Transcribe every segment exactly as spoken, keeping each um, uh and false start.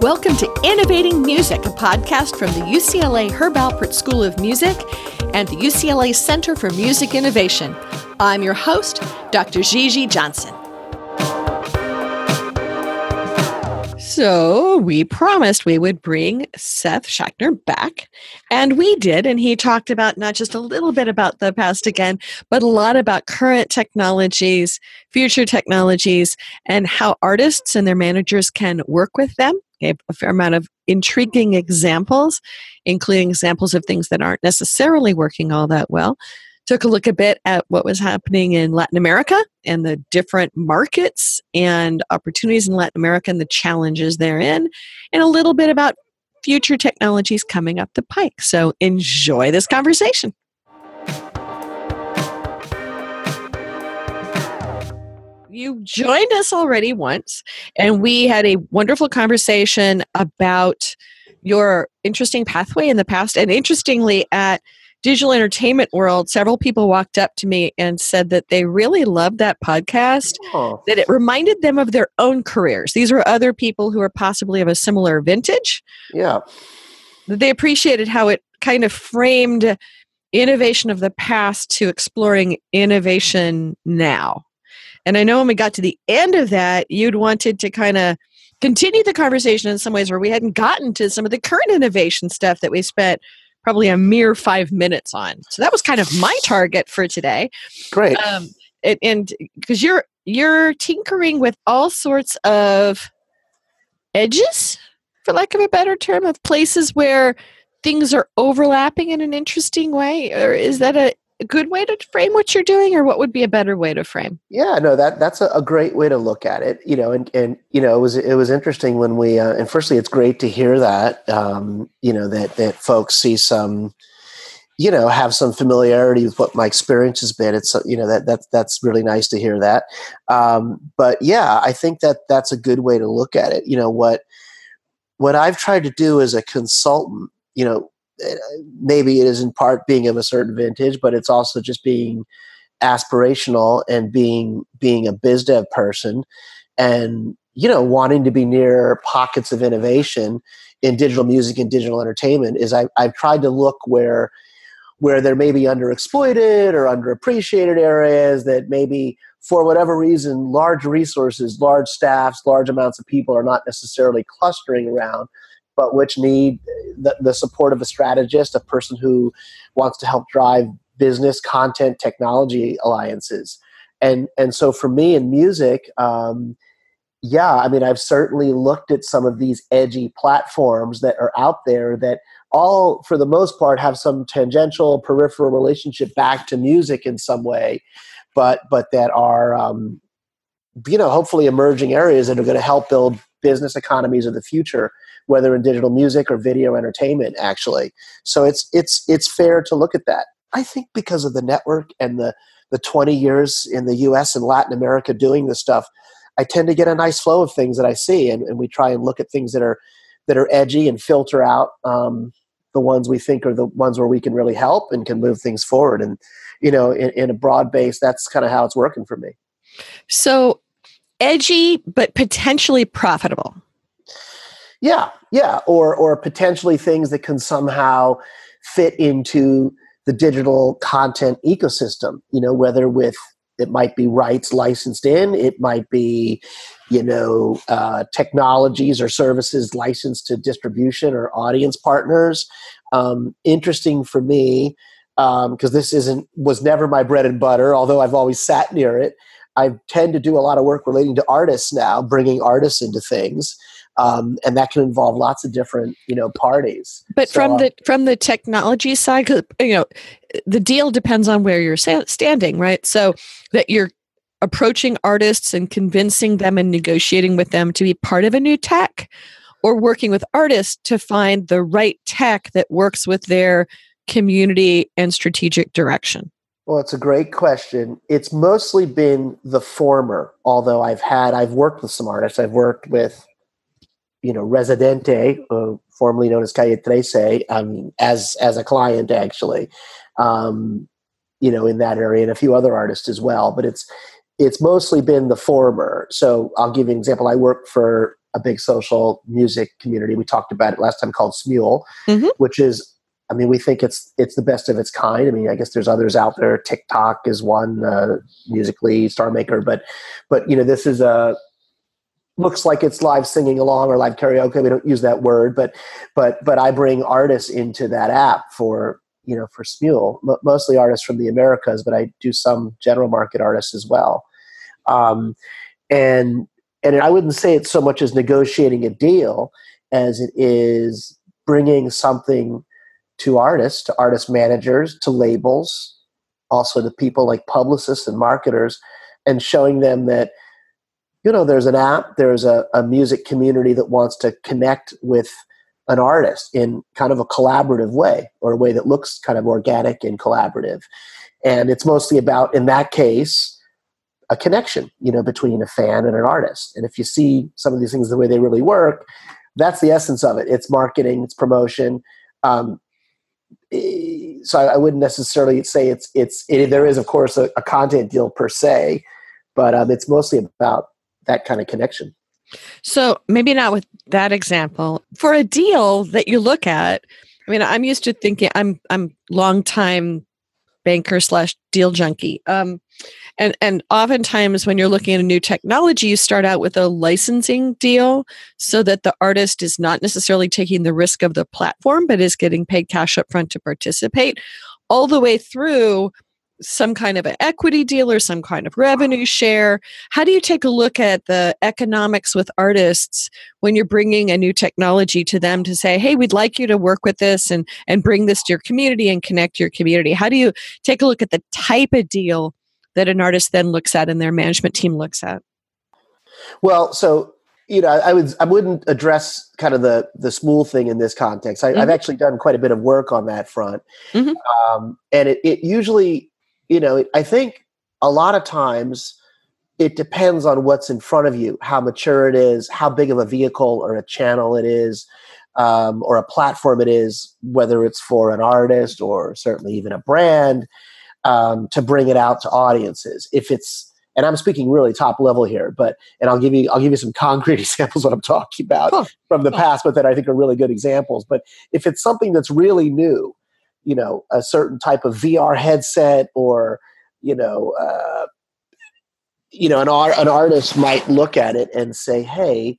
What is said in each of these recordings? Welcome to Innovating Music, a podcast from the U C L A Herb Alpert School of Music and the U C L A Center for Music Innovation. I'm your host, Doctor Gigi Johnson. So we promised we would bring Seth Schachner back, and we did, and he talked about not just a little bit about the past again, but a lot about current technologies, future technologies, and how artists and their managers can work with them. Gave a fair amount of intriguing examples, including examples of things that aren't necessarily working all that well. Took a look a bit at what was happening in Latin America and the different markets and opportunities in Latin America and the challenges therein, and a little bit about future technologies coming up the pike. So enjoy this conversation. You joined us already once, and we had a wonderful conversation about your interesting pathway in the past. And interestingly, at Digital Entertainment World, several people walked up to me and said that they really loved that podcast, oh. that it reminded them of their own careers. These were other people who are possibly of a similar vintage. Yeah. They appreciated how it kind of framed innovation of the past to exploring innovation now. And I know when we got to the end of that, you'd wanted to kind of continue the conversation in some ways where we hadn't gotten to some of the current innovation stuff that we spent probably a mere five minutes on. So that was kind of my target for today. Great. Um, and because you're you're tinkering with all sorts of edges, for lack of a better term, of places where things are overlapping in an interesting way. Or is that a A good way to frame what you're doing, or what would be a better way to frame? Yeah, no, that that's a, a great way to look at it. You know, and and you know, it was it was interesting when we. Uh, and firstly, it's great to hear that. Um, you know that that folks see some, you know, have some familiarity with what my experience has been. It's you know that that that's really nice to hear that. Um, but yeah, I think that that's a good way to look at it. You know what what I've tried to do as a consultant, you know. Maybe it is in part being of a certain vintage, but it's also just being aspirational and being being a biz dev person, and you know wanting to be near pockets of innovation in digital music and digital entertainment. Is I, I've tried to look where where there may be underexploited or underappreciated areas that maybe for whatever reason large resources, large staffs, large amounts of people are not necessarily clustering around, but which need the, the support of a strategist, a person who wants to help drive business, content, technology alliances. And and so for me in music, um, yeah, I mean, I've certainly looked at some of these edgy platforms that are out there that all, for the most part, have some tangential, peripheral relationship back to music in some way, but but that are, um, you know, hopefully emerging areas that are going to help build business economies of the future, whether in digital music or video entertainment, actually. So it's it's it's fair to look at that. I think because of the network and the, the twenty years in the U S and Latin America doing this stuff, I tend to get a nice flow of things that I see, and, and we try and look at things that are that are edgy and filter out um, the ones we think are the ones where we can really help and can move things forward. And you know, in, in a broad base, that's kind of how it's working for me. So edgy, but potentially profitable. Yeah, yeah, or or potentially things that can somehow fit into the digital content ecosystem, you know, whether with, it might be rights licensed in, it might be, you know, uh, technologies or services licensed to distribution or audience partners. Um, interesting for me, um, because this isn't was never my bread and butter, although I've always sat near it. I tend to do a lot of work relating to artists now, bringing artists into things. Um, and that can involve lots of different, you know, parties. But so, from the from the technology side, 'cause, you know, the deal depends on where you're standing, right? So that you're approaching artists and convincing them and negotiating with them to be part of a new tech, or working with artists to find the right tech that works with their community and strategic direction. Well, it's a great question. It's mostly been the former, although I've had, I've worked with some artists. I've worked with, you know, Residente, uh, formerly known as Calle thirteen, um, as as a client, actually, um, you know, in that area, and a few other artists as well. But it's it's mostly been the former. So I'll give you an example. I worked for a big social music community. We talked about it last time, called Smule, mm-hmm. which is, I mean, we think it's it's the best of its kind. I mean, I guess there's others out there. TikTok is one, uh, Musical.ly, StarMaker, but but you know, this is a looks like it's live singing along or live karaoke. We don't use that word, but but but I bring artists into that app for you know for Smule, M- mostly artists from the Americas, but I do some general market artists as well, um, and and I wouldn't say it's so much as negotiating a deal as it is bringing something to artists, to artist managers, to labels, also to people like publicists and marketers, and showing them that, you know, there's an app, there's a, a music community that wants to connect with an artist in kind of a collaborative way, or a way that looks kind of organic and collaborative. And it's mostly about, in that case, a connection, you know, between a fan and an artist. And if you see some of these things the way they really work, that's the essence of it. It's marketing, it's promotion. Um, So I wouldn't necessarily say it's it's it, there is of course a, a content deal per se, but um, it's mostly about that kind of connection. So maybe not with that example. For a deal that you look at, I mean, I'm used to thinking I'm I'm longtime banker slash deal junkie, um, and and oftentimes when you're looking at a new technology, you start out with a licensing deal so that the artist is not necessarily taking the risk of the platform, but is getting paid cash up front to participate, all the way through some kind of an equity deal or some kind of revenue share. How do you take a look at the economics with artists when you're bringing a new technology to them to say, hey, we'd like you to work with this and, and bring this to your community and connect your community? How do you take a look at the type of deal that an artist then looks at and their management team looks at? Well, so, you know, I would I wouldn't address kind of the the Smule thing in this context. I, mm-hmm. I've actually done quite a bit of work on that front. Mm-hmm. Um, and it, it usually... You know, I think a lot of times it depends on what's in front of you, how mature it is, how big of a vehicle or a channel it is, um, or a platform it is, whether it's for an artist or certainly even a brand, um, to bring it out to audiences. If it's, and I'm speaking really top level here, but and I'll give you I'll give you some concrete examples of what I'm talking about huh. from the past, but that I think are really good examples. But if it's something that's really new, you know, a certain type of V R headset, or, you know, uh, you know, an, ar- an artist might look at it and say, hey,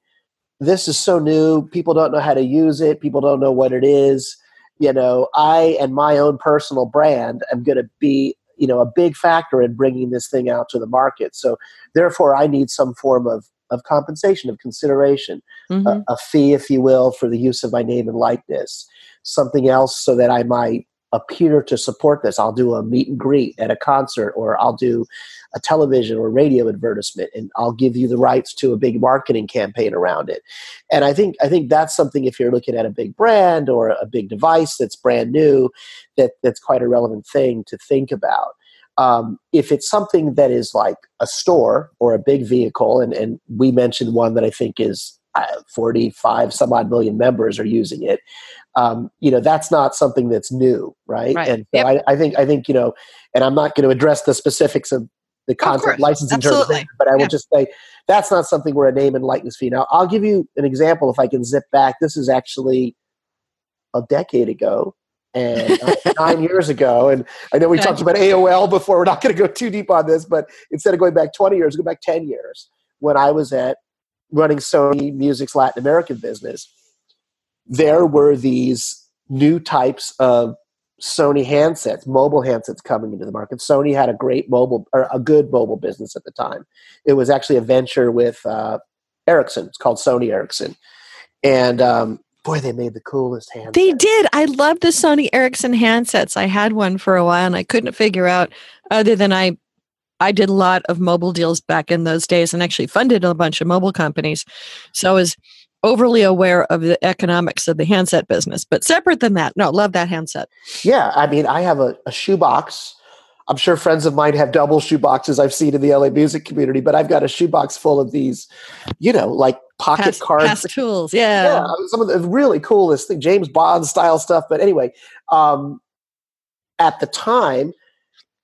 this is so new. People don't know how to use it. People don't know what it is. You know, I and my own personal brand am going to be, you know, a big factor in bringing this thing out to the market. So therefore I need some form of, of compensation, of consideration, mm-hmm. a, a fee, if you will, for the use of my name and likeness, something else so that I might appear to support this. I'll do a meet and greet at a concert, or I'll do a television or radio advertisement, and I'll give you the rights to a big marketing campaign around it. And I think I think that's something, if you're looking at a big brand or a big device that's brand new, that that's quite a relevant thing to think about. Um, if it's something that is like a store or a big vehicle, and, and we mentioned one that I think is forty-five some odd million members are using it. Um, you know, that's not something that's new, right? right. And so yep. I, I think, I think, you know, and I'm not going to address the specifics of the content of licensing Absolutely. terms, but I will yep. just say that's not something where a name and likeness fee. Now, I'll give you an example if I can zip back. This is actually a decade ago. and nine years ago, and I know we talked about A O L before. We're not going to go too deep on this, but instead of going back twenty years, go back ten years when I was at running Sony Music's Latin American business. There were these new types of Sony handsets, mobile handsets coming into the market. Sony had a great mobile, or a good mobile business at the time. It was actually a venture with uh, Ericsson. It's called Sony Ericsson, and um, boy, they made the coolest handsets. They did. I love the Sony Ericsson handsets. I had one for a while, and I couldn't figure out other than I, I did a lot of mobile deals back in those days, and actually funded a bunch of mobile companies. So I was overly aware of the economics of the handset business. But separate than that, no, love that handset. Yeah, I mean, I have a, a shoebox. I'm sure friends of mine have double shoeboxes I've seen in the L A music community, but I've got a shoebox full of these, you know, like pocket past, cards. Past tools, yeah. Yeah, some of the really coolest thing, James Bond-style stuff. But anyway, um, at the time,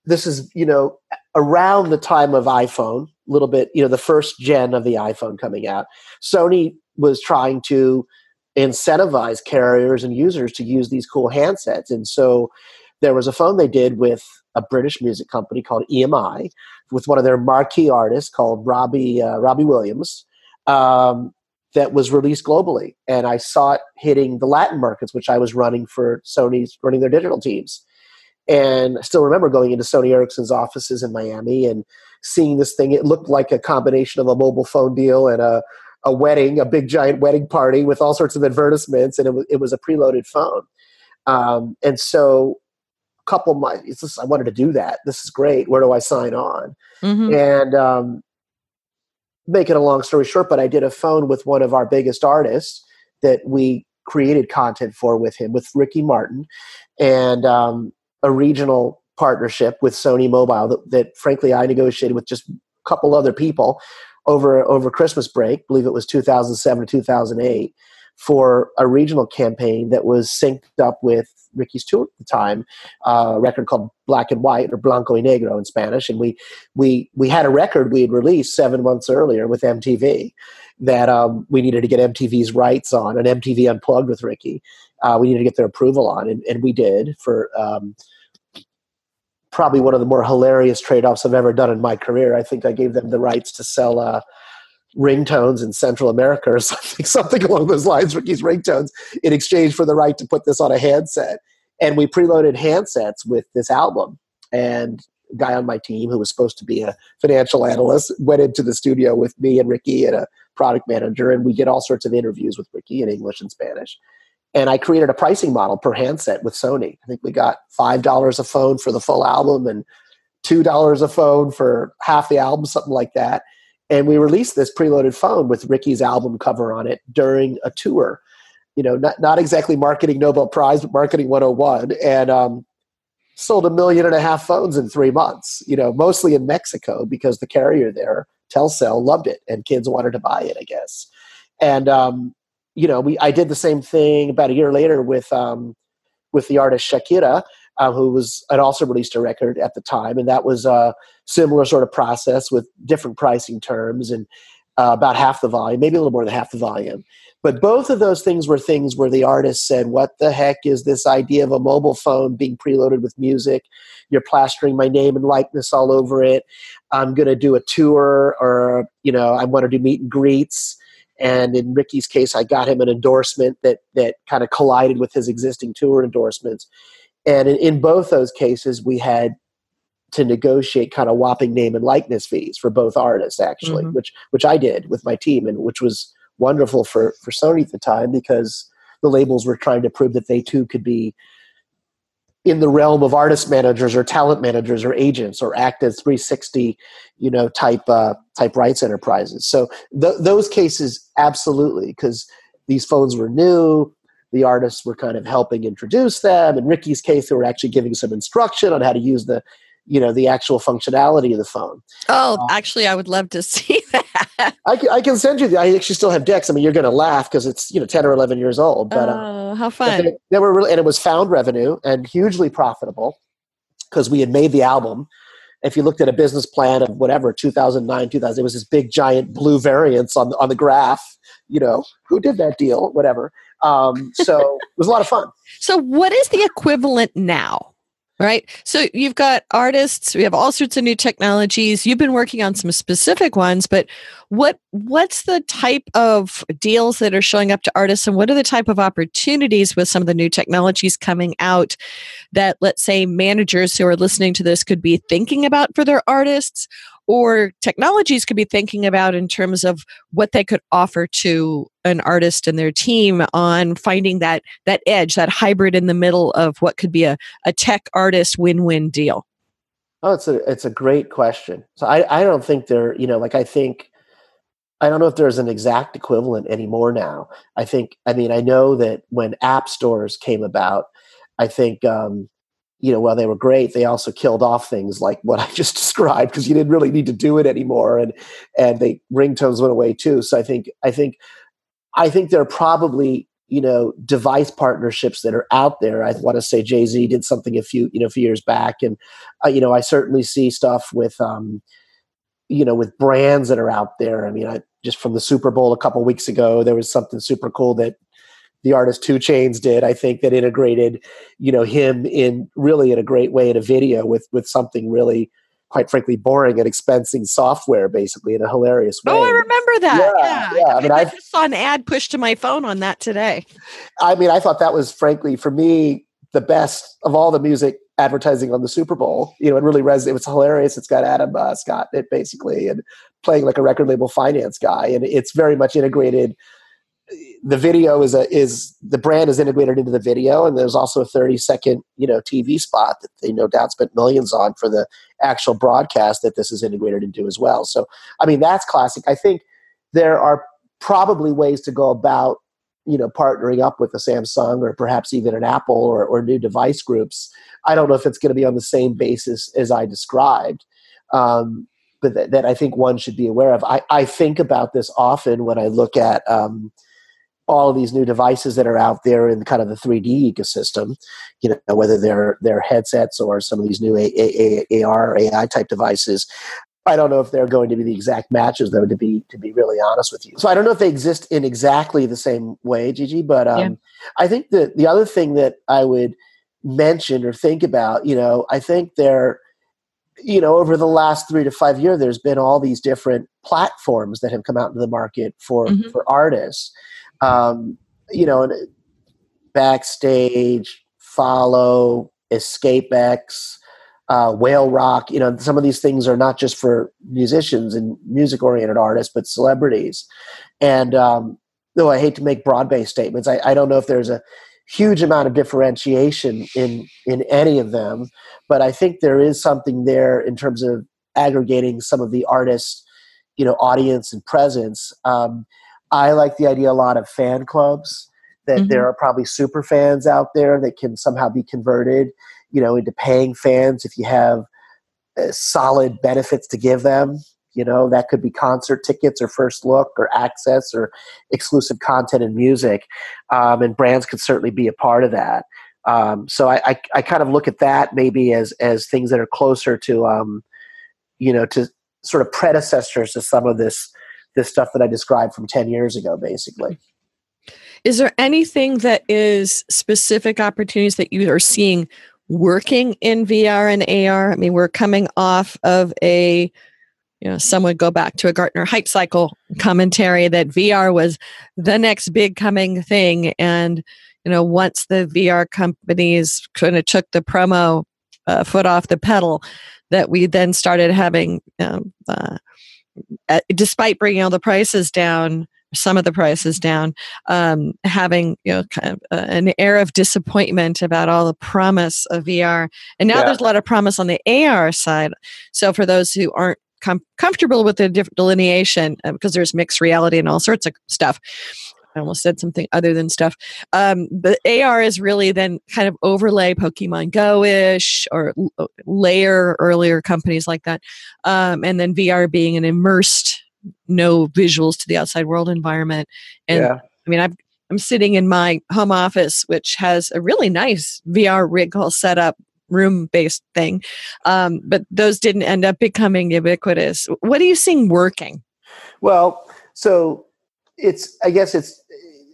this is, you know, around the time of iPhone, a little bit, you know, the first gen of the iPhone coming out, Sony was trying to incentivize carriers and users to use these cool handsets. And so there was a phone they did with a British music company called E M I, with one of their marquee artists called Robbie uh, Robbie Williams, um, that was released globally. And I saw it hitting the Latin markets, which I was running for Sony's, running their digital teams. And I still remember going into Sony Ericsson's offices in Miami and seeing this thing. It looked like a combination of a mobile phone deal and a, a wedding, a big giant wedding party with all sorts of advertisements. And it was, it was a preloaded phone. Um, and so a couple of my, it's just, I wanted to do that. This is great. Where do I sign on? Mm-hmm. And um, making a long story short, but I did a phone with one of our biggest artists that we created content for with him, with Ricky Martin. And, um, a regional partnership with Sony Mobile that, that frankly I negotiated with just a couple other people over, over Christmas break, I believe it was two thousand seven to two thousand eight, for a regional campaign that was synced up with Ricky's tour at the time, uh, a record called Black and White, or Blanco y Negro in Spanish. And we, we, we had a record we had released seven months earlier with M T V that um, we needed to get M T V's rights on, and M T V Unplugged with Ricky. Uh, we needed to get their approval on, and, and we did for um, probably one of the more hilarious trade-offs I've ever done in my career. I think I gave them the rights to sell uh, ringtones in Central America or something, something along those lines, Ricky's ringtones, in exchange for the right to put this on a handset. And we preloaded handsets with this album. And a guy on my team who was supposed to be a financial analyst went into the studio with me and Ricky and a product manager, and we did all sorts of interviews with Ricky in English and Spanish. And I created a pricing model per handset with Sony. I think we got five dollars a phone for the full album and two dollars a phone for half the album, something like that. And we released this preloaded phone with Ricky's album cover on it during a tour. You know, not, not exactly marketing Nobel Prize, but marketing one oh one. And um, sold a million and a half phones in three months, you know, mostly in Mexico because the carrier there, Telcel, loved it. And kids wanted to buy it, I guess. And, um, you know, we I did the same thing about a year later with um, with the artist Shakira, uh, who was had also released a record at the time, and that was a similar sort of process with different pricing terms and uh, about half the volume, maybe a little more than half the volume. But both of those things were things where the artist said, "What the heck is this idea of a mobile phone being preloaded with music? You're plastering my name and likeness all over it. I'm going to do a tour, or you know, I want to do meet and greets." And in Ricky's case, I got him an endorsement that that kind of collided with his existing tour endorsements. And in, in both those cases, we had to negotiate kind of whopping name and likeness fees for both artists, actually, mm-hmm. which which I did with my team, and which was wonderful for, for Sony at the time because the labels were trying to prove that they too could be in the realm of artist managers or talent managers or agents or act as three sixty, you know, type uh, type rights enterprises. So th- those cases, absolutely, because these phones were new. The artists were kind of helping introduce them. In Ricky's case, they were actually giving some instruction on how to use the, you know, the actual functionality of the phone. Oh, um, actually, I would love to see that. I can, I can send you the, I actually still have decks. I mean, you're going to laugh because it's, you know, ten or eleven years old. But, oh, uh, how fun. They, they were really, and it was found revenue and hugely profitable because we had made the album. If you looked at a business plan of whatever, two thousand nine, two thousand, it was this big, giant blue variance on, on the graph, you know, who did that deal, whatever. Um, so it was a lot of fun. So what is the equivalent now? Right. So you've got artists, we have all sorts of new technologies. You've been working on some specific ones, but what what's the type of deals that are showing up to artists, and what are the type of opportunities with some of the new technologies coming out that, let's say, managers who are listening to this could be thinking about for their artists, or technologies could be thinking about in terms of what they could offer to an artist and their team on finding that that edge, that hybrid in the middle of what could be a, a tech artist win-win deal? Oh, it's a it's a great question. So I, I don't think there, you know, like I think, I don't know if there's an exact equivalent anymore now. I think, I mean, I know that when app stores came about, I think, um, you know, while they were great, they also killed off things like what I just described because you didn't really need to do it anymore. And, and they ringtones went away too. So I think, I think, I think there are probably, you know, device partnerships that are out there. I want to say Jay Z did something a few, you know, a few years back, and uh, you know, I certainly see stuff with, um, you know, with brands that are out there. I mean, I just from the Super Bowl a couple weeks ago, there was something super cool that the artist two Chainz did, I think, that integrated, you know, him in really in a great way in a video with with something really, quite frankly, boring and expensing software, basically, in a hilarious way. Oh, I remember that. Yeah, yeah. yeah. I mean, I, I just saw an ad pushed to my phone on that today. I mean, I thought that was, frankly, for me, the best of all the music advertising on the Super Bowl. You know, it really resonated. It was hilarious. It's got Adam uh, Scott in it, basically, and playing like a record label finance guy. And it's very much integrated. The video is a is the brand is integrated into the video, and there's also a thirty second you know T V spot that they no doubt spent millions on for the actual broadcast that this is integrated into as well. So I mean, that's classic. I think there are probably ways to go about you know partnering up with a Samsung or perhaps even an Apple or, or new device groups. I don't know if it's going to be on the same basis as I described, um, but th- that I think one should be aware of. I, I think about this often when I look at. Um, all of these new devices that are out there in kind of the three D ecosystem, you know, whether they're, they're headsets or some of these new A R, A I type devices. I don't know if they're going to be the exact matches though, to be, to be really honest with you. So I don't know if they exist in exactly the same way, Gigi, but um, yeah. I think that the other thing that I would mention or think about, you know, I think there, you know, over the last three to five years, there's been all these different platforms that have come out into the market for, mm-hmm. for artists. Um, you know, Backstage, Follow, Escape X, uh, Whale Rock, you know, some of these things are not just for musicians and music-oriented artists, but celebrities. And um, though I hate to make broad-based statements, I, I don't know if there's a huge amount of differentiation in, in any of them, but I think there is something there in terms of aggregating some of the artists, you know, audience and presence. Um, I like the idea a lot of fan clubs, that mm-hmm. there are probably super fans out there that can somehow be converted, you know, into paying fans if you have uh, solid benefits to give them. You know, that could be concert tickets or first look or access or exclusive content and music. Um, and brands could certainly be a part of that. Um, so I, I, I kind of look at that maybe as as things that are closer to, um, you know, to sort of predecessors to some of this this stuff that I described from ten years ago, basically. Is there anything that is specific opportunities that you are seeing working in V R and A R? I mean, we're coming off of a, you know, some would go back to a Gartner hype cycle commentary that V R was the next big coming thing. And, you know, once the V R companies kind of took the promo uh, foot off the pedal, that we then started having, um, uh, Uh, despite bringing all the prices down, some of the prices down, um, having you know kind of uh, an air of disappointment about all the promise of V R, and now yeah. there's a lot of promise on the A R side. So for those who aren't com- comfortable with the diff- delineation, uh, because there's mixed reality and all sorts of stuff. I almost said something other than stuff. Um, the A R is really then kind of overlay Pokemon Go-ish or l- layer earlier companies like that. Um, and then V R being an immersed, no visuals to the outside world environment. And yeah. I mean, I've, I'm sitting in my home office, which has a really nice V R rig all set up, room-based thing. Um, but those didn't end up becoming ubiquitous. What are you seeing working? Well, so it's, I guess it's,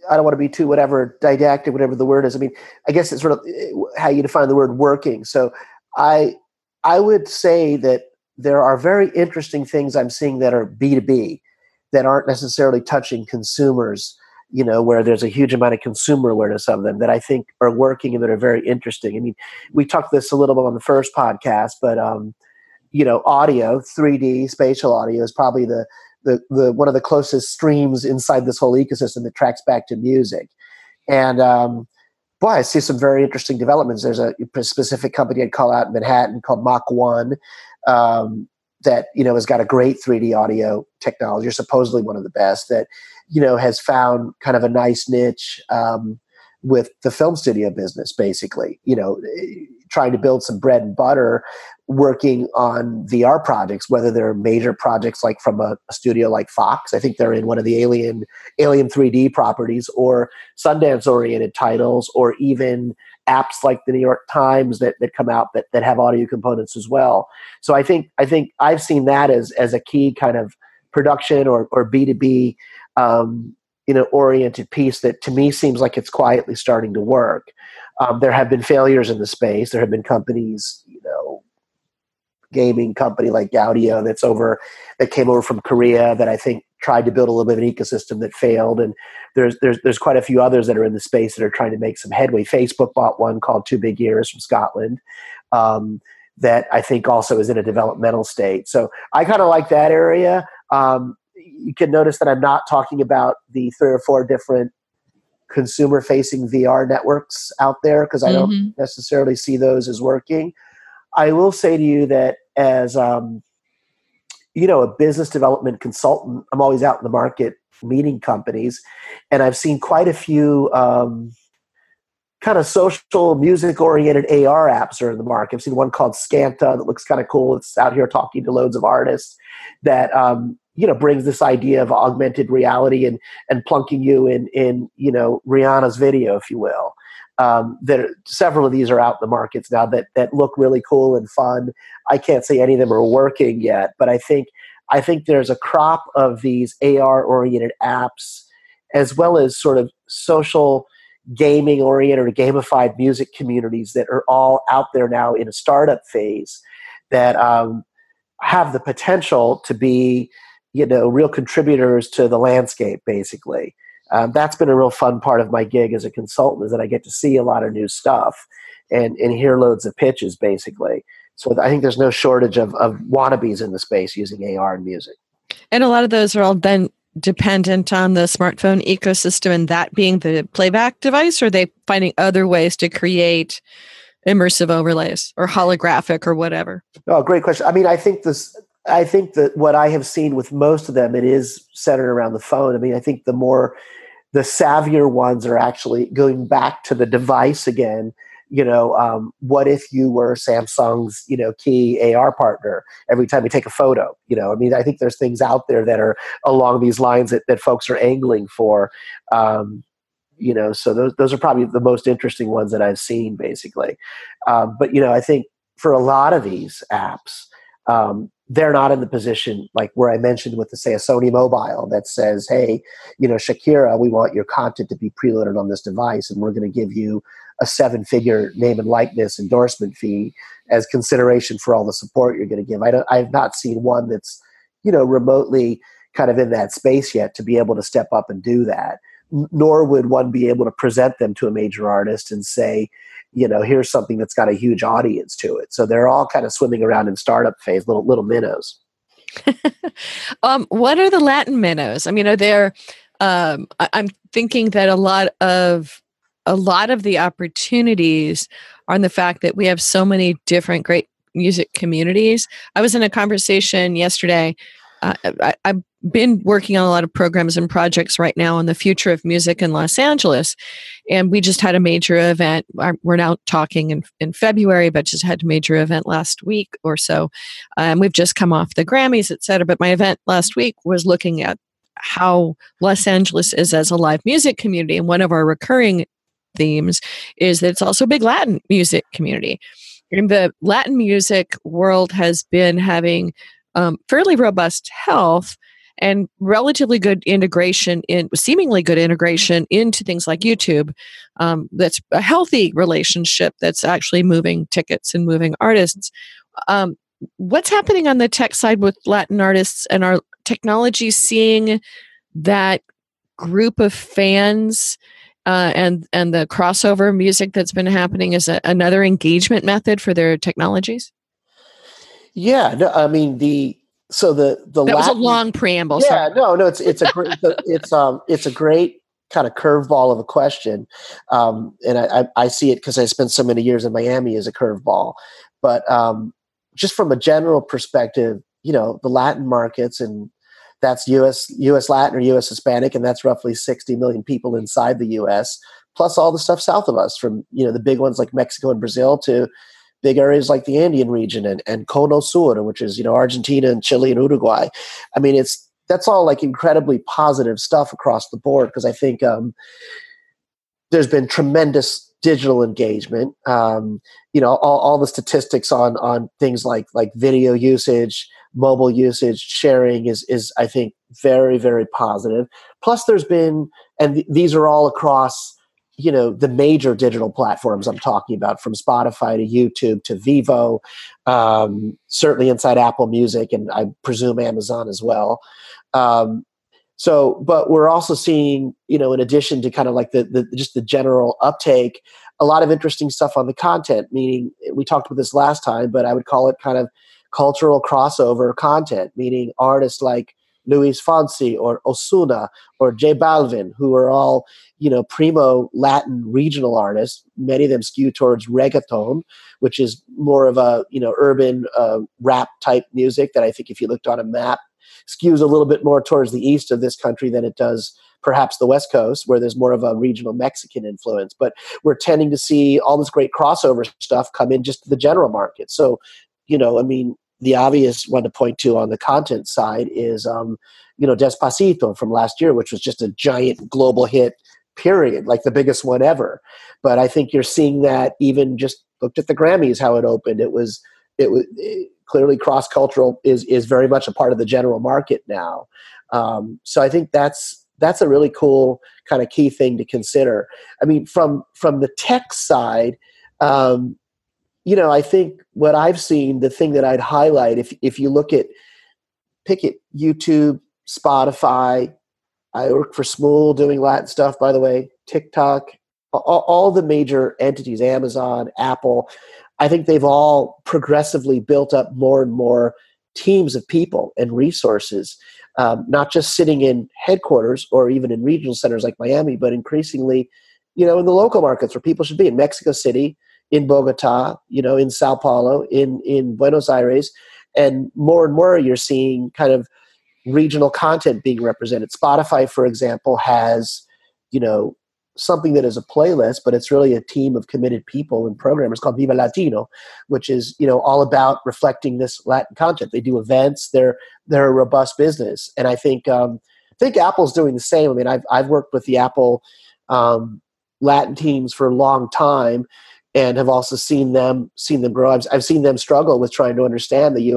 I don't want to be too whatever didactic, whatever the word is. I mean, I guess it's sort of how you define the word working. So I I would say that there are very interesting things I'm seeing that are B two B that aren't necessarily touching consumers, you know, where there's a huge amount of consumer awareness of them that I think are working and that are very interesting. I mean, we talked this a little bit on the first podcast, but, um, you know, audio, three D, spatial audio is probably the The, the one of the closest streams inside this whole ecosystem that tracks back to music. And um, boy, I see some very interesting developments. There's a specific company I'd call out in Manhattan called Mach One um, that, you know, has got a great three D audio technology, supposedly one of the best that, you know, has found kind of a nice niche um, with the film studio business, basically, you know, trying to build some bread and butter working on V R projects, whether they're major projects like from a, a studio like Fox. I think they're in one of the Alien Alien three D properties or Sundance-oriented titles or even apps like the New York Times that that come out that that have audio components as well. So I think I think I've seen that as as a key kind of production or or B two B um, you know oriented piece that to me seems like it's quietly starting to work. Um, there have been failures in the space. There have been companies, you know, gaming company like Gaudio that's over that came over from Korea that I think tried to build a little bit of an ecosystem that failed. And there's there's there's quite a few others that are in the space that are trying to make some headway. Facebook bought one called Two Big Ears from Scotland um, that I think also is in a developmental state. So I kind of like that area. Um, you can notice that I'm not talking about the three or four different consumer-facing V R networks out there because I mm-hmm. don't necessarily see those as working. I will say to you that as um, you know, a business development consultant, I'm always out in the market meeting companies, and I've seen quite a few um, kind of social music-oriented A R apps are in the market. I've seen one called Scanta that looks kind of cool. It's out here talking to loads of artists that um, you know brings this idea of augmented reality and and plunking you in in you know Rihanna's video, if you will. Um, there, several of these are out in the markets now that, that look really cool and fun. I can't say any of them are working yet, but I think I think there's a crop of these A R-oriented apps, as well as sort of social gaming-oriented or gamified music communities that are all out there now in a startup phase that um, have the potential to be, you know, real contributors to the landscape, basically. Um, that's been a real fun part of my gig as a consultant is that I get to see a lot of new stuff and, and hear loads of pitches, basically. So I think there's no shortage of, of wannabes in the space using A R and music. And a lot of those are all then dependent on the smartphone ecosystem and that being the playback device, or are they finding other ways to create immersive overlays or holographic or whatever? Oh, great question. I mean, I think this... I think that what I have seen with most of them, it is centered around the phone. I mean, I think the more, the savvier ones are actually going back to the device again. You know, um, what if you were Samsung's, you know, key A R partner every time you take a photo? You know, I mean, I think there's things out there that are along these lines that, that folks are angling for. Um, you know, so those those are probably the most interesting ones that I've seen, basically. Um, but, you know, I think for a lot of these apps, um, they're not in the position like where I mentioned with the, say, a Sony mobile that says, hey, you know, Shakira, we want your content to be preloaded on this device, and we're going to give you a seven-figure name and likeness endorsement fee as consideration for all the support you're going to give. I don't, I've not seen one that's, you know, remotely kind of in that space yet to be able to step up and do that. Nor would one be able to present them to a major artist and say, you know, here's something that's got a huge audience to it. So they're all kind of swimming around in startup phase, little little minnows. um, what are the Latin minnows? I mean, are there? Um, I- I'm thinking that a lot of a lot of the opportunities are in the fact that we have so many different great music communities. I was in a conversation yesterday. Uh, I, I've been working on a lot of programs and projects right now on the future of music in Los Angeles. And we just had a major event. We're now talking in, in February, but just had a major event last week or so. And um, we've just come off the Grammys, et cetera. But my event last week was looking at how Los Angeles is as a live music community. And one of our recurring themes is that it's also a big Latin music community. And the Latin music world has been having Um, fairly robust health and relatively good integration in seemingly good integration into things like YouTube. Um, that's a healthy relationship that's actually moving tickets and moving artists. Um, what's happening on the tech side with Latin artists, and our technology seeing that group of fans uh, and, and the crossover music that's been happening as a, another engagement method for their technologies? Yeah, no, I mean the so the the that Latin, was a long preamble. Yeah, sorry. no, no, it's it's a great, it's um it's a great kind of curveball of a question, um, and I I see it because I spent so many years in Miami as a curveball, but um, just from a general perspective, you know, the Latin markets, and that's U S U S Latin or U S Hispanic, and that's roughly sixty million people inside the U S plus all the stuff south of us, from you know the big ones like Mexico and Brazil to big areas like the Andean region and, and Cono Sur, which is, you know, Argentina and Chile and Uruguay. I mean, it's, that's all like incredibly positive stuff across the board. Cause I think um, there's been tremendous digital engagement. Um, you know, all, all the statistics on on things like like video usage, mobile usage, sharing is is I think very, very positive. Plus, there's been, and th- these are all across, you know, the major digital platforms I'm talking about, from Spotify to YouTube to Vivo, um, certainly inside Apple Music, and I presume Amazon as well. Um, so, but we're also seeing, you know, in addition to kind of like the, the just the general uptake, a lot of interesting stuff on the content, meaning we talked about this last time, but I would call it kind of cultural crossover content, meaning artists like Luis Fonsi or Ozuna or J Balvin, who are all, you know, primo Latin regional artists. Many of them skew towards reggaeton, which is more of a, you know, urban uh, rap type music that I think if you looked on a map skews a little bit more towards the east of this country than it does perhaps the West Coast, where there's more of a regional Mexican influence. But we're tending to see all this great crossover stuff come in just to the general market. So, you know, I mean, the obvious one to point to on the content side is, um, you know, Despacito from last year, which was just a giant global hit, period, like the biggest one ever. But I think you're seeing that even just looked at the Grammys, how it opened. It was, it was it, clearly cross-cultural is is very much a part of the general market now. Um, so I think that's that's a really cool kind of key thing to consider. I mean, from from the tech side. Um, You know, I think what I've seen, the thing that I'd highlight, if if you look at, pick it, YouTube, Spotify, I work for Smule doing Latin stuff, by the way, TikTok, all, all the major entities, Amazon, Apple, I think they've all progressively built up more and more teams of people and resources, um, not just sitting in headquarters or even in regional centers like Miami, but increasingly, you know, in the local markets where people should be, in Mexico City, in Bogota, you know, in Sao Paulo, in, in Buenos Aires, and more and more you're seeing kind of regional content being represented. Spotify, for example, has, you know, something that is a playlist, but it's really a team of committed people and programmers called Viva Latino, which is, you know, all about reflecting this Latin content. They do events. They're they're a robust business, and I think um, I think Apple's doing the same. I mean, I've I've worked with the Apple um, Latin teams for a long time, and have also seen them seen them grow. I've, I've seen them struggle with trying to understand the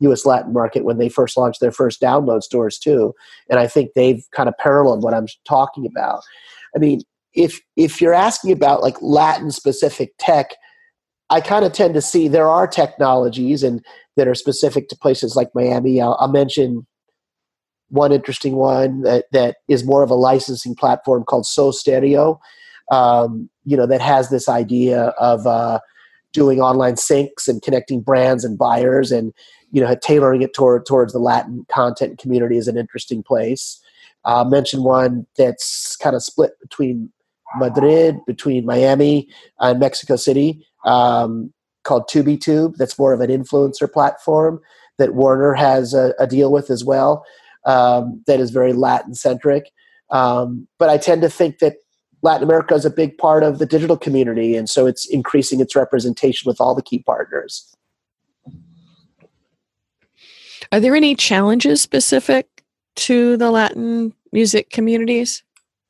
U S Latin market when they first launched their first download stores too. And I think they've kind of paralleled what I'm talking about. I mean, if if you're asking about like Latin specific tech, I kind of tend to see there are technologies and that are specific to places like Miami. I'll, I'll mention one interesting one that, that is more of a licensing platform called So Stereo. Um, you know, that has this idea of uh, doing online syncs and connecting brands and buyers and, you know, tailoring it toward, towards the Latin content community is an interesting place. I uh, mentioned one that's kind of split between Madrid, between Miami and Mexico City, um, called TubiTube. That's more of an influencer platform that Warner has a, a deal with as well, um, that is very Latin-centric. Um, but I tend to think that Latin America is a big part of the digital community, and so it's increasing its representation with all the key partners. Are there any challenges specific to the Latin music communities?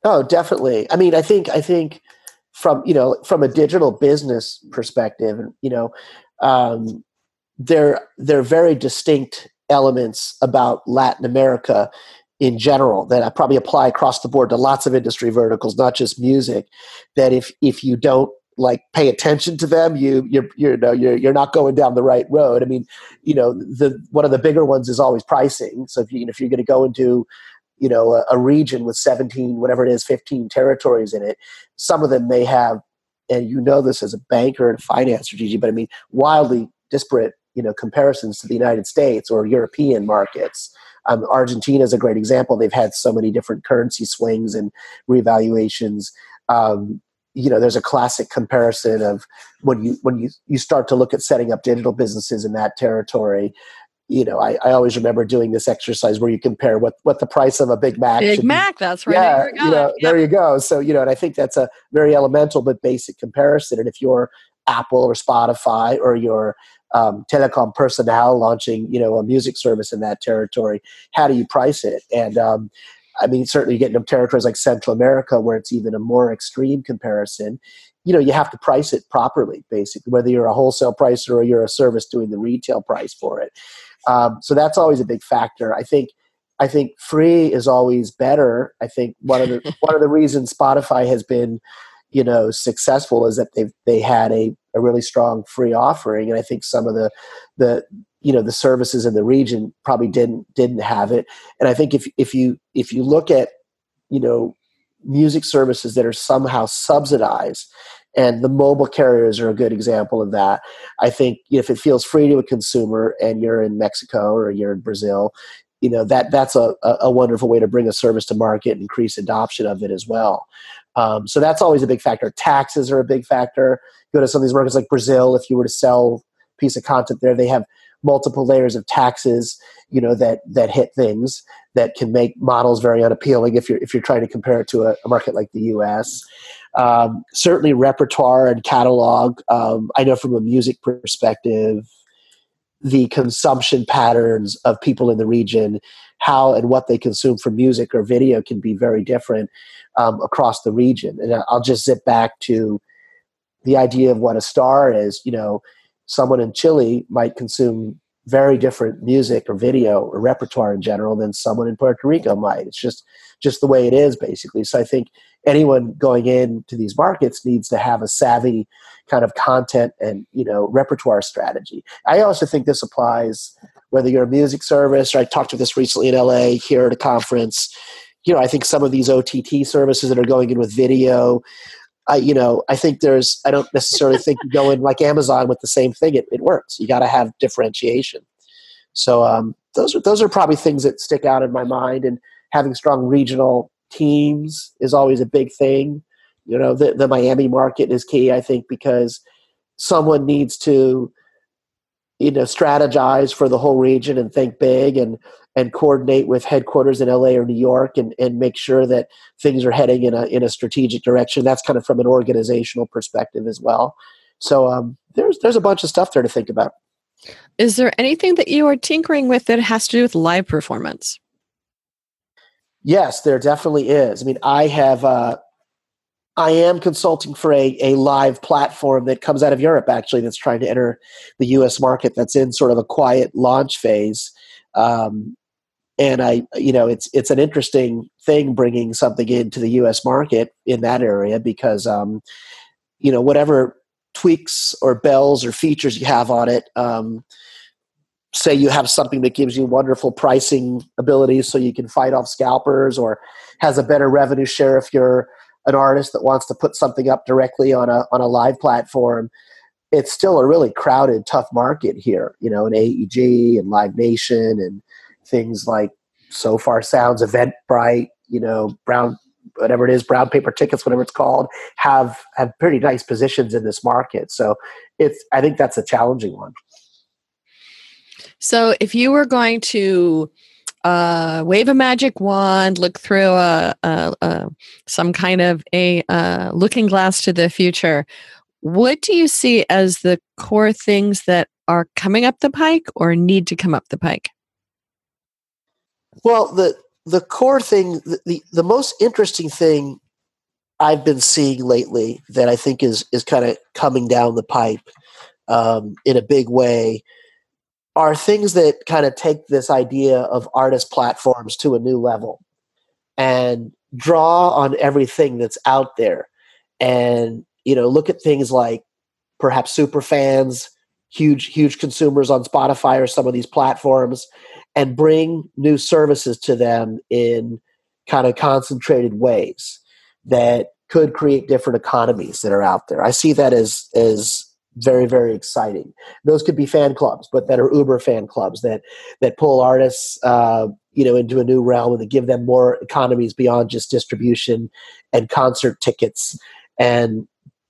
Oh, definitely. I mean, I think I think from you know from a digital business perspective, you know, um, there there are very distinct elements about Latin America in general that I probably apply across the board to lots of industry verticals, not just music, that if, if you don't like pay attention to them, you, you're, you know, you're, you're not going down the right road. I mean, you know, the, one of the bigger ones is always pricing. So if you, you know, if you're going to go into, you know, a, a region with seventeen, whatever it is, fifteen territories in it, some of them may have, and you know, this as a banker and financer, Gigi, but I mean, wildly disparate, you know, comparisons to the United States or European markets. Um, Argentina is a great example. They've had so many different currency swings and revaluations. Um, you know, there's a classic comparison of when you when you, you start to look at setting up digital businesses in that territory. You know, I, I always remember doing this exercise where you compare what, what the price of a Big Mac. Big Mac, be. That's right. Yeah, there, you know, yeah. there you go. So, you know, and I think that's a very elemental but basic comparison. And if you're Apple or Spotify or your um, telecom personnel launching, you know, a music service in that territory, how do you price it? And um, I mean, certainly you get into territories like Central America, where it's even a more extreme comparison. You know, you have to price it properly, basically, whether you're a wholesale pricer or you're a service doing the retail price for it. Um, so that's always a big factor. I think I think free is always better. I think one of the one of the reasons Spotify has been, you know, successful is that they've they had a, a really strong free offering. And I think some of the the you know the services in the region probably didn't didn't have it. And I think if if you if you look at, you know, music services that are somehow subsidized, and the mobile carriers are a good example of that. I think if it feels free to a consumer and you're in Mexico or you're in Brazil, you know, that that's a, a wonderful way to bring a service to market and increase adoption of it as well. Um, so that's always a big factor. Taxes are a big factor. Go to some of these markets like Brazil, if you were to sell a piece of content there, they have multiple layers of taxes, you know, that that hit things that can make models very unappealing if you're if you're trying to compare it to a, a market like the U S Um, certainly repertoire and catalog. Um, I know from a music perspective, the consumption patterns of people in the region, how and what they consume for music or video can be very different um, across the region. And I'll just zip back to the idea of what a star is. You know, someone in Chile might consume very different music or video or repertoire in general than someone in Puerto Rico might. It's just just the way it is, basically. So I think anyone going into these markets needs to have a savvy kind of content and, you know, repertoire strategy. I also think this applies whether you're a music service, or I talked to this recently in L A here at a conference. You know, I think some of these O T T services that are going in with video, I, you know, I think there's, I don't necessarily think you go in like Amazon with the same thing. It, it works. You got to have differentiation. So um, those are, those are probably things that stick out in my mind. And having strong regional teams is always a big thing. You know, the, the Miami market is key, I think, because someone needs to, you know, strategize for the whole region and think big and, and coordinate with headquarters in L A or New York and, and make sure that things are heading in a in a strategic direction. That's kind of from an organizational perspective as well. So um, there's there's a bunch of stuff there to think about. Is there anything that you are tinkering with that has to do with live performance? Yes, there definitely is. I mean, I have uh, I am consulting for a, a live platform that comes out of Europe, actually, that's trying to enter the U S market, that's in sort of a quiet launch phase. Um, and I, you know, it's it's an interesting thing bringing something into the U S market in that area because, um, you know, whatever tweaks or bells or features you have on it, um, say you have something that gives you wonderful pricing abilities so you can fight off scalpers or has a better revenue share if you're an artist that wants to put something up directly on a on a live platform, it's still a really crowded, tough market here. You know, in A E G and Live Nation and things like So Far Sounds, Eventbrite, you know, Brown, whatever it is, Brown Paper Tickets, whatever it's called, have have pretty nice positions in this market. So it's I think that's a challenging one. So if you were going to Uh, wave a magic wand, look through a, a, a some kind of a uh, looking glass to the future, what do you see as the core things that are coming up the pike or need to come up the pike? Well, the the core thing, the, the, the most interesting thing I've been seeing lately that I think is is kind of coming down the pipe um, in a big way are things that kind of take this idea of artist platforms to a new level and draw on everything that's out there. And, you know, look at things like perhaps super fans, huge, huge consumers on Spotify or some of these platforms, and bring new services to them in kind of concentrated ways that could create different economies that are out there. I see that as, as, very, very exciting. Those could be fan clubs, but that are Uber fan clubs that that pull artists, uh, you know, into a new realm and that give them more economies beyond just distribution and concert tickets, and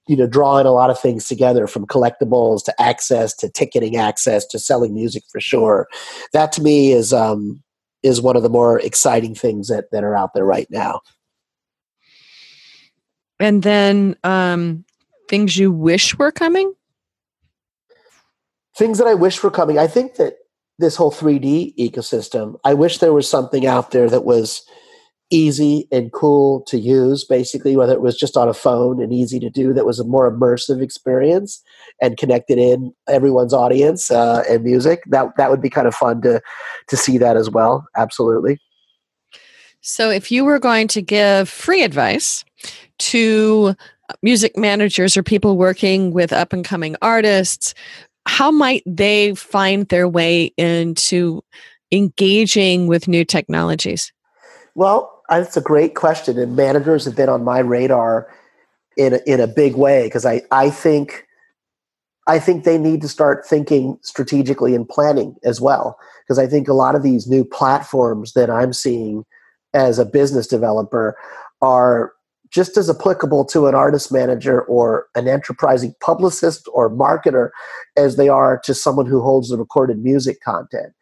you know, draw in a lot of things together from collectibles to access to ticketing access to selling music for sure. That to me is um, is one of the more exciting things that that are out there right now. And then um, things you wish were coming. Things that I wish were coming. I think that this whole three D ecosystem, I wish there was something out there that was easy and cool to use, basically, whether it was just on a phone and easy to do, that was a more immersive experience and connected in everyone's audience uh, and music. That that would be kind of fun to to see that as well. Absolutely. So if you were going to give free advice to music managers or people working with up-and-coming artists, how might they find their way into engaging with new technologies? Well, that's a great question. And managers have been on my radar in a, in a big way, because I, I think I think they need to start thinking strategically and planning as well, because I think a lot of these new platforms that I'm seeing as a business developer are just as applicable to an artist manager or an enterprising publicist or marketer as they are to someone who holds the recorded music content.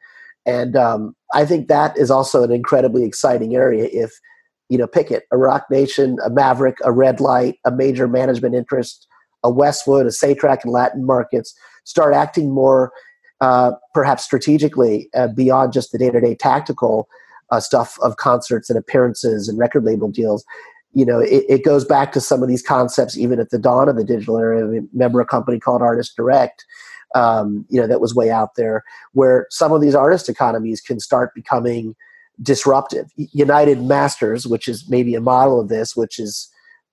And um, I think that is also an incredibly exciting area. If, you know, pick it, a Rock Nation, a Maverick, a Red Light, a major management interest, a Westwood, a Satrac, and Latin markets start acting more uh, perhaps strategically uh, beyond just the day-to-day tactical Uh, stuff of concerts and appearances and record label deals. You know, it, it goes back to some of these concepts even at the dawn of the digital era. I remember a company called Artist Direct, um, you know, that was way out there, where some of these artist economies can start becoming disruptive. United Masters, which is maybe a model of this, which is,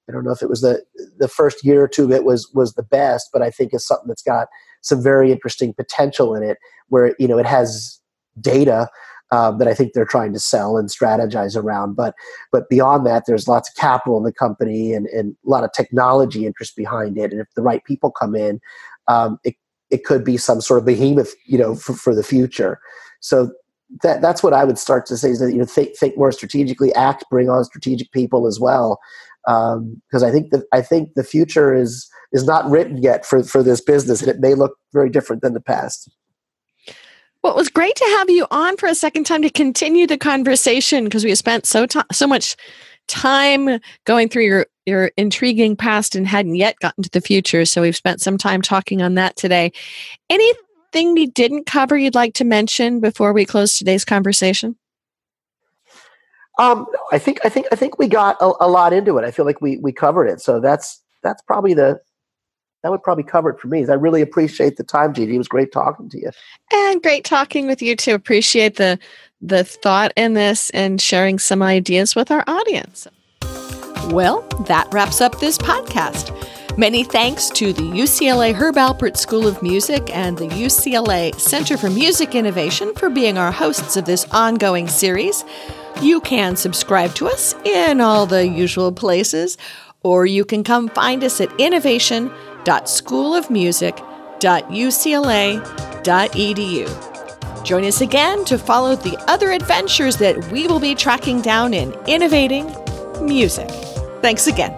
I don't know if it was the the first year or two of it was was the best, but I think it's something that's got some very interesting potential in it, where, you know, it has data Um, that I think they're trying to sell and strategize around. But but beyond that, there's lots of capital in the company and, and a lot of technology interest behind it. And if the right people come in, um, it it could be some sort of behemoth, you know, for, for the future. So that that's what I would start to say is that, you know, think think more strategically, act, bring on strategic people as well, um, because I think the I think the future is is not written yet for for this business, and it may look very different than the past. Well, it was great to have you on for a second time to continue the conversation, because we spent so to- so much time going through your, your intriguing past and hadn't yet gotten to the future. So we've spent some time talking on that today. Anything we didn't cover you'd like to mention before we close today's conversation? Um, I think I think I think we got a, a lot into it. I feel like we we covered it. So that's that's probably the. That would probably cover it for me. I really appreciate the time, Gigi. It was great talking to you. And great talking with you too. Appreciate the the thought in this and sharing some ideas with our audience. Well, that wraps up this podcast. Many thanks to the U C L A Herb Alpert School of Music and the U C L A Center for Music Innovation for being our hosts of this ongoing series. You can subscribe to us in all the usual places, or you can come find us at innovation dot school of music dot u c l a dot e d u. Join us again to follow the other adventures that we will be tracking down in innovating music. Thanks again.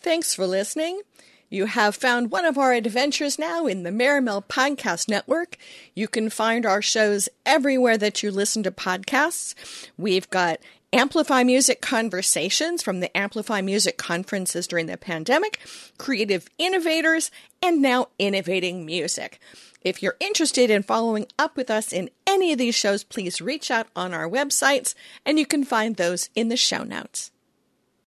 Thanks for listening. You have found one of our adventures now in the Merrimell Podcast Network. You can find our shows everywhere that you listen to podcasts. We've got Amplify Music Conversations from the Amplify Music Conferences during the pandemic, Creative Innovators, and now Innovating Music. If you're interested in following up with us in any of these shows, please reach out on our websites, and you can find those in the show notes.